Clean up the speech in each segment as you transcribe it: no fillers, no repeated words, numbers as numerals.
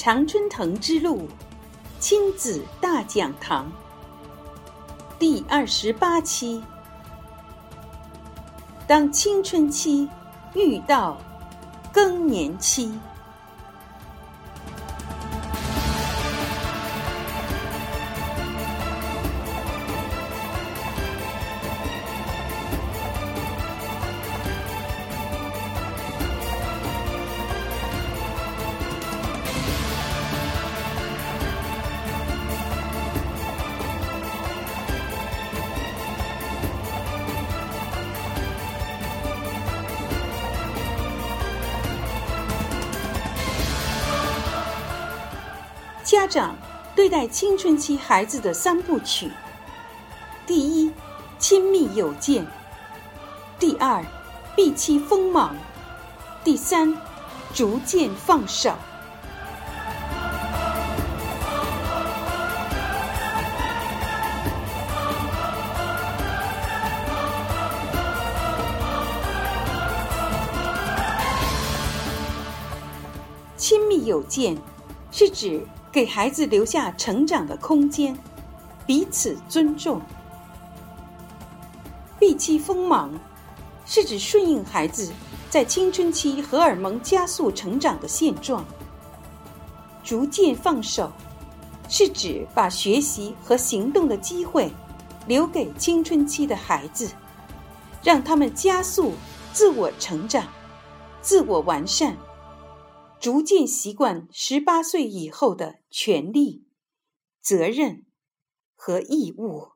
常春藤之路亲子大讲堂第28期，当青春期遇到更年期。家长对待青春期孩子的3部曲：第一，亲密有间；第二，避其锋芒；第三，逐渐放手。亲密有间是指给孩子留下成长的空间，彼此尊重。避其锋芒是指顺应孩子在青春期荷尔蒙加速成长的现状。逐渐放手是指把学习和行动的机会留给青春期的孩子，让他们加速自我成长，自我完善，逐渐习惯18岁以后的权利、责任和义务。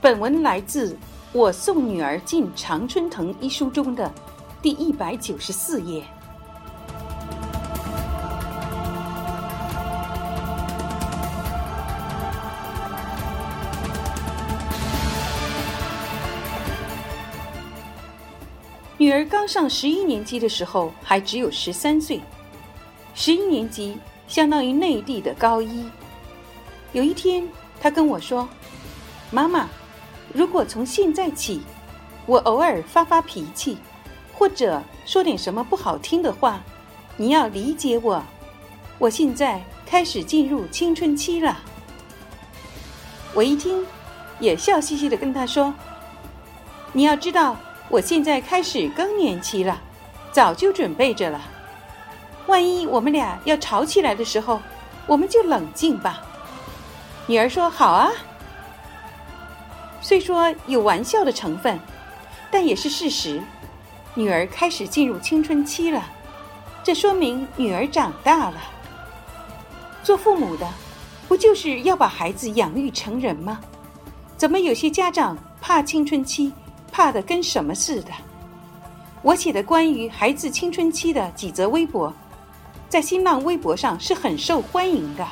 本文来自《我送女儿进常春藤》一书中的第194页。女儿刚上11年级的时候还只有13岁，11年级相当于内地的高1。有一天她跟我说，妈妈，如果从现在起我偶尔发脾气或者说点什么不好听的话，你要理解我，我现在开始进入青春期了。我一听也笑嘻嘻地跟她说，你要知道我现在开始更年期了，早就准备着了。万一我们俩要吵起来的时候，我们就冷静吧。女儿说好啊。虽说有玩笑的成分，但也是事实。女儿开始进入青春期了，这说明女儿长大了。做父母的，不就是要把孩子养育成人吗？怎么有些家长怕青春期？怕的跟什么似的。我写的关于孩子青春期的几则微博，在新浪微博上是很受欢迎的。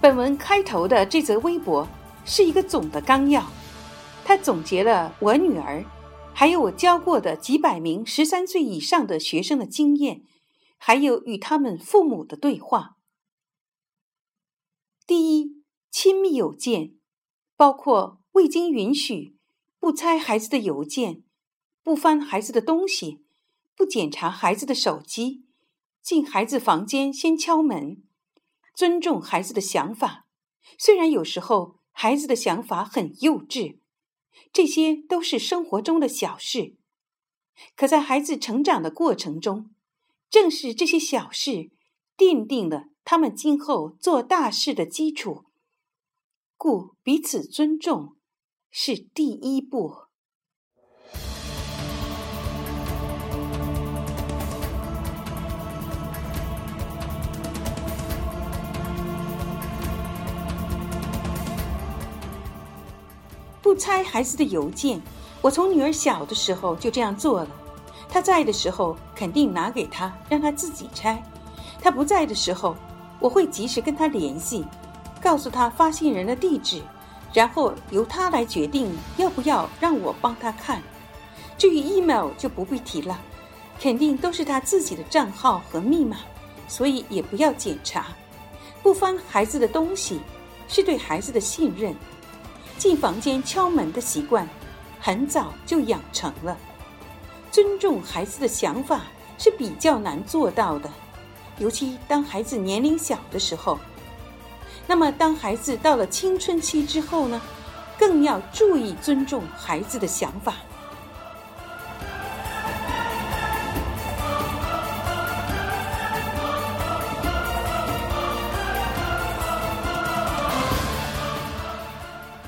本文开头的这则微博是一个总的纲要，它总结了我女儿，还有我教过的几百名13岁以上的学生的经验，还有与他们父母的对话。第一，亲密邮件，包括未经允许，不拆孩子的邮件，不翻孩子的东西，不检查孩子的手机，进孩子房间先敲门，尊重孩子的想法，虽然有时候孩子的想法很幼稚，这些都是生活中的小事，可在孩子成长的过程中，正是这些小事奠定了他们今后做大事的基础，故彼此尊重是第一步。不拆孩子的邮件，我从女儿小的时候就这样做了。他在的时候肯定拿给他，让他自己拆。他不在的时候，我会及时跟他联系，告诉他发信人的地址，然后由他来决定要不要让我帮他看。至于 email 就不必提了，肯定都是他自己的账号和密码，所以也不要检查。不翻孩子的东西，是对孩子的信任。进房间敲门的习惯，很早就养成了。尊重孩子的想法是比较难做到的，尤其当孩子年龄小的时候。那么当孩子到了青春期之后呢，更要注意尊重孩子的想法。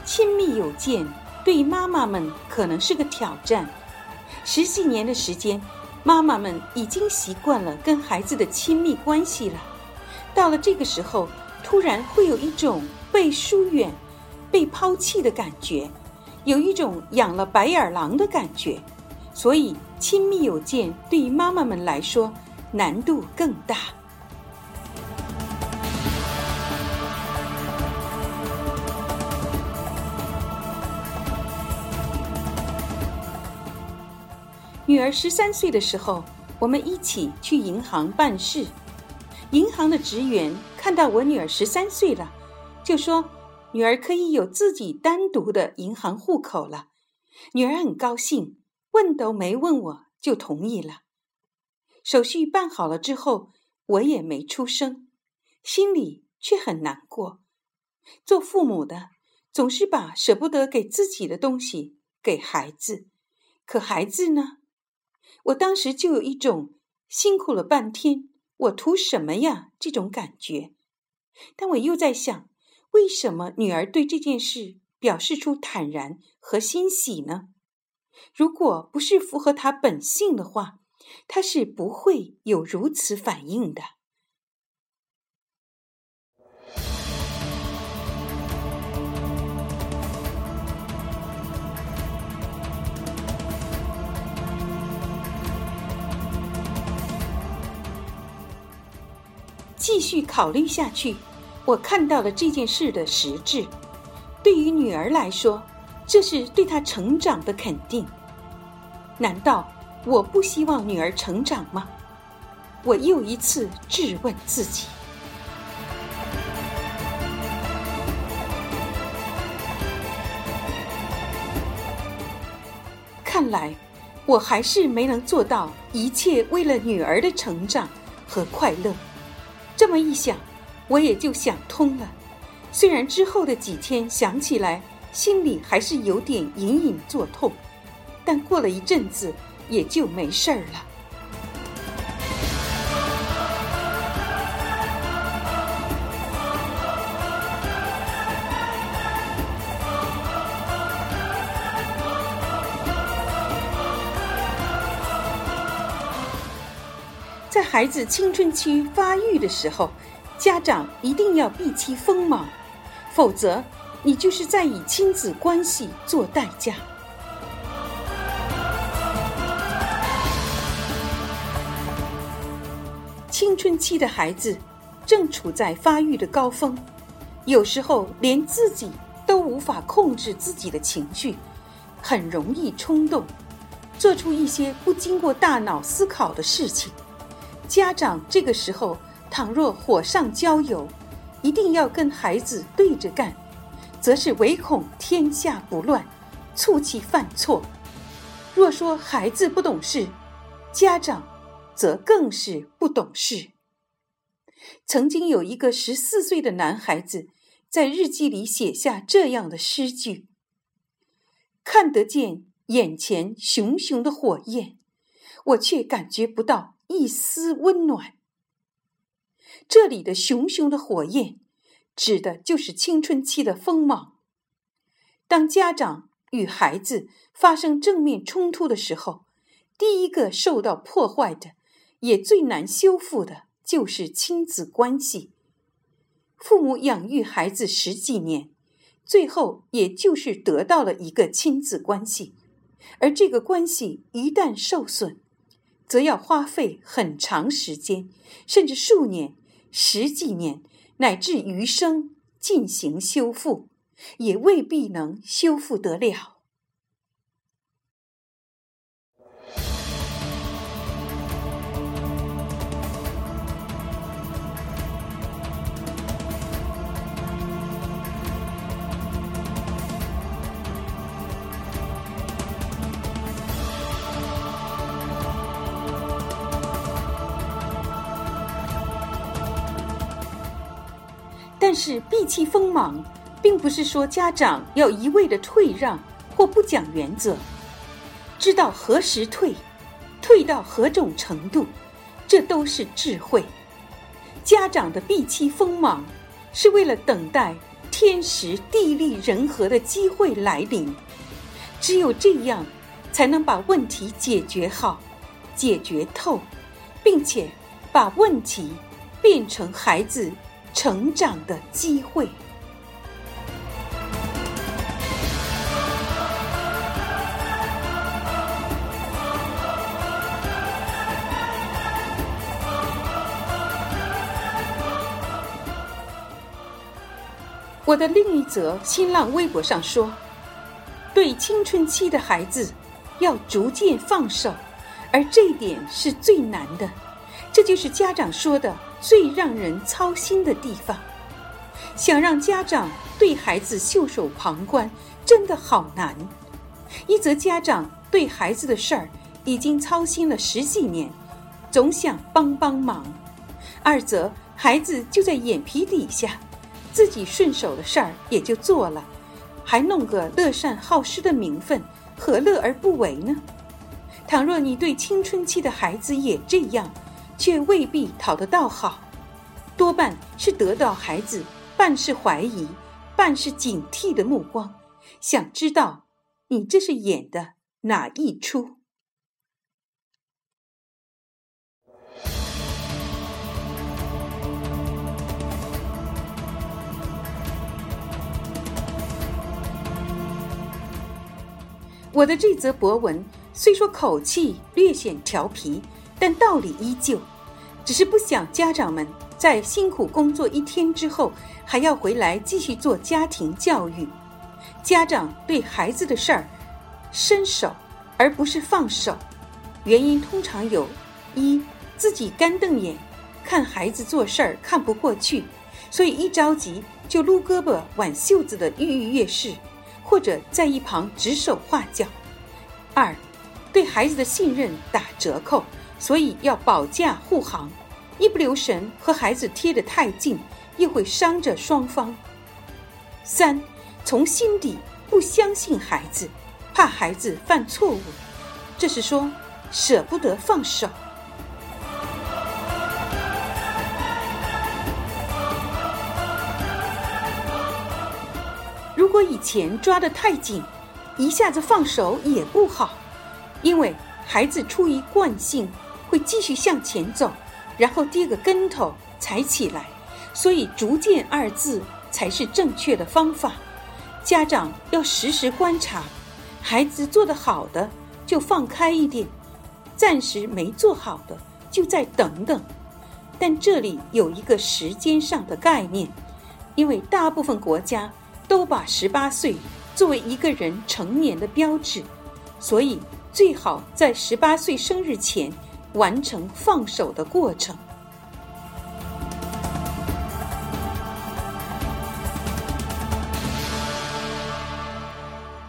亲密有间，对妈妈们可能是个挑战。十几年的时间，妈妈们已经习惯了跟孩子的亲密关系了。到了这个时候，突然会有一种被疏远、被抛弃的感觉，有一种养了白眼狼的感觉，所以亲密有间对于妈妈们来说难度更大。女儿13岁的时候，我们一起去银行办事。银行的职员看到我女儿13岁了，就说女儿可以有自己单独的银行户口了。女儿很高兴，问都没问我就同意了。手续办好了之后，我也没出声，心里却很难过。做父母的总是把舍不得给自己的东西给孩子，可孩子呢？我当时就有一种辛苦了半天，我图什么呀这种感觉。但我又在想，为什么女儿对这件事表示出坦然和欣喜呢？如果不是符合她本性的话，她是不会有如此反应的。继续考虑下去，我看到了这件事的实质。对于女儿来说，这是对她成长的肯定。难道我不希望女儿成长吗？我又一次质问自己。看来我还是没能做到一切为了女儿的成长和快乐。这么一想，我也就想通了。虽然之后的几天想起来，心里还是有点隐隐作痛，但过了一阵子也就没事儿了。在孩子青春期发育的时候，家长一定要避其锋芒，否则你就是在以亲子关系做代价。青春期的孩子正处在发育的高峰，有时候连自己都无法控制自己的情绪，很容易冲动，做出一些不经过大脑思考的事情。家长这个时候倘若火上浇油，一定要跟孩子对着干，则是唯恐天下不乱，促其犯错。若说孩子不懂事，家长则更是不懂事。曾经有一个14岁的男孩子在日记里写下这样的诗句：看得见眼前熊熊的火焰，我却感觉不到一丝温暖。这里的熊熊的火焰指的就是青春期的锋芒。当家长与孩子发生正面冲突的时候，第一个受到破坏的也最难修复的就是亲子关系。父母养育孩子10几年，最后也就是得到了一个亲子关系，而这个关系一旦受损，则要花费很长时间，甚至数年、10几年，乃至余生进行修复，也未必能修复得了。但是避其锋芒并不是说家长要一味的退让或不讲原则，知道何时退，退到何种程度，这都是智慧。家长的避其锋芒是为了等待天时地利人和的机会来临，只有这样才能把问题解决好，解决透，并且把问题变成孩子成长的机会。我的另一则新浪微博上说，对青春期的孩子要逐渐放手，而这一点是最难的，这就是家长说的最让人操心的地方。想让家长对孩子袖手旁观真的好难。一则家长对孩子的事儿已经操心了十几年，总想帮帮忙；二则孩子就在眼皮底下，自己顺手的事儿也就做了，还弄个乐善好施的名分，何乐而不为呢？倘若你对青春期的孩子也这样，却未必讨得到好，多半是得到孩子半是怀疑半是警惕的目光，想知道你这是演的哪一出。我的这则博文虽说口气略显调皮，但道理依旧，只是不想家长们在辛苦工作一天之后还要回来继续做家庭教育。家长对孩子的事儿伸手而不是放手，原因通常有：一，自己干瞪眼，看孩子做事儿看不过去，所以一着急就撸胳膊挽袖子的郁郁越事，或者在一旁指手画脚；二，对孩子的信任打折扣，所以要保驾护航，一不留神和孩子贴得太近，又会伤着双方；三，从心底不相信孩子，怕孩子犯错误，这是说舍不得放手。如果以前抓得太紧，一下子放手也不好，因为孩子出于惯性会继续向前走，然后跌个跟头踩起来，所以逐渐二字才是正确的方法。家长要时时观察，孩子做得好的就放开一点，暂时没做好的就再等等。但这里有一个时间上的概念，因为大部分国家都把18岁作为一个人成年的标志，所以最好在18岁生日前完成放手的过程。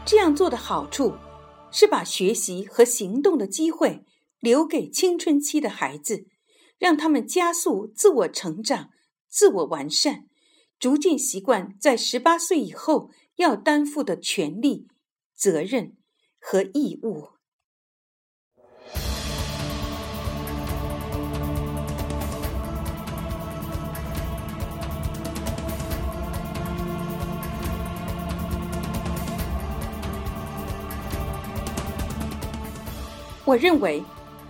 这样做的好处是把学习和行动的机会留给青春期的孩子，让他们加速自我成长，自我完善，逐渐习惯在18岁以后要担负的权利、责任和义务。我认为，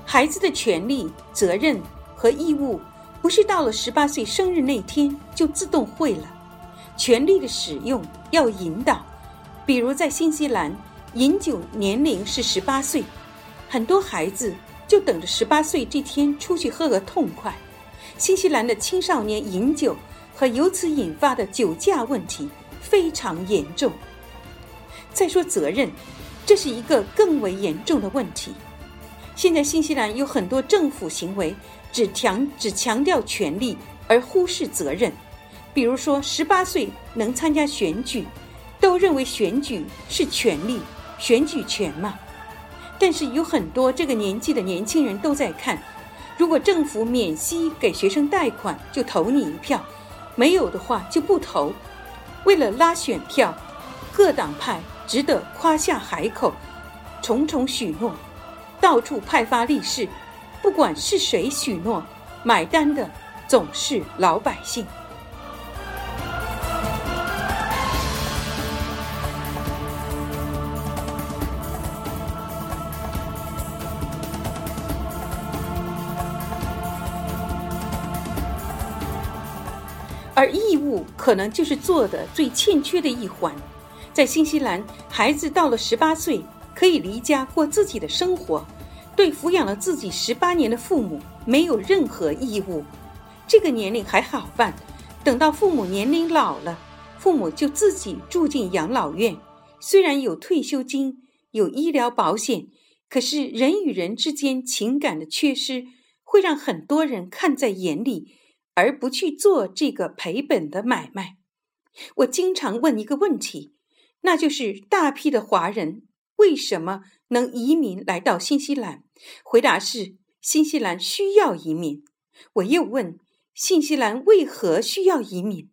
孩子的权利、责任和义务不是到了18岁生日那天就自动会了，权利的使用要引导。比如在新西兰，饮酒年龄是18岁，很多孩子就等着18岁这天出去喝个痛快。新西兰的青少年饮酒和由此引发的酒驾问题非常严重。再说责任，这是一个更为严重的问题。现在新西兰有很多政府行为只强调权利而忽视责任，比如说18岁能参加选举，都认为选举是权利，选举权嘛。但是有很多这个年纪的年轻人都在看，如果政府免息给学生贷款就投你一票，没有的话就不投。为了拉选票，各党派只得夸下海口，重重许诺，到处派发利是，不管是谁许诺，买单的总是老百姓。而义务可能就是做的最欠缺的一环。在新西兰，孩子到了18岁可以离家过自己的生活，对抚养了自己18年的父母没有任何义务。这个年龄还好办，等到父母年龄老了，父母就自己住进养老院，虽然有退休金，有医疗保险，可是人与人之间情感的缺失会让很多人看在眼里，而不去做这个赔本的买卖。我经常问一个问题，那就是大批的华人为什么能移民来到新西兰？回答是新西兰需要移民。我又问新西兰为何需要移民？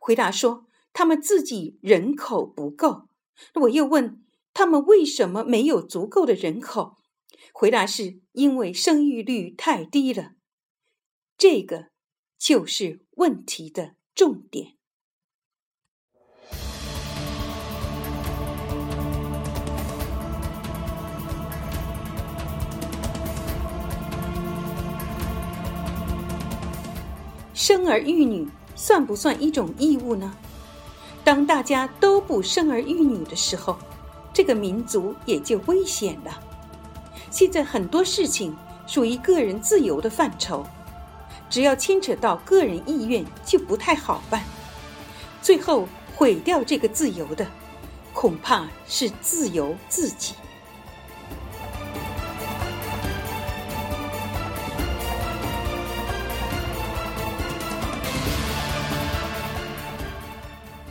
回答说他们自己人口不够。我又问他们为什么没有足够的人口？回答是因为生育率太低了。这个就是问题的重点。生儿育女算不算一种义务呢？当大家都不生儿育女的时候，这个民族也就危险了。现在很多事情属于个人自由的范畴，只要牵扯到个人意愿就不太好办，最后毁掉这个自由的恐怕是自由自己。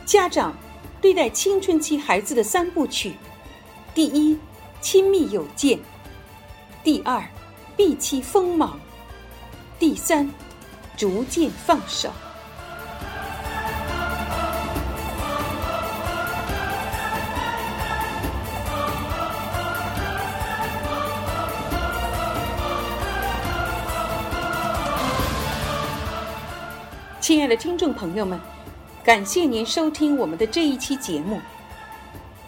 家长对待青春期孩子的3部曲，第一，亲密有间；第二，避其锋芒；第三，逐渐放手。亲爱的听众朋友们，感谢您收听我们的这一期节目，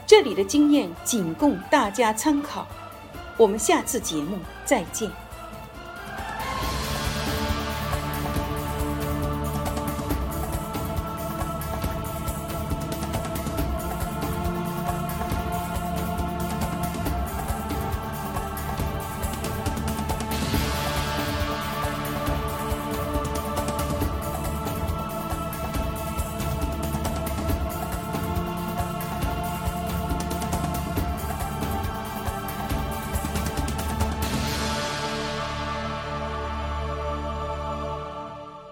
这里的经验仅供大家参考，我们下次节目再见。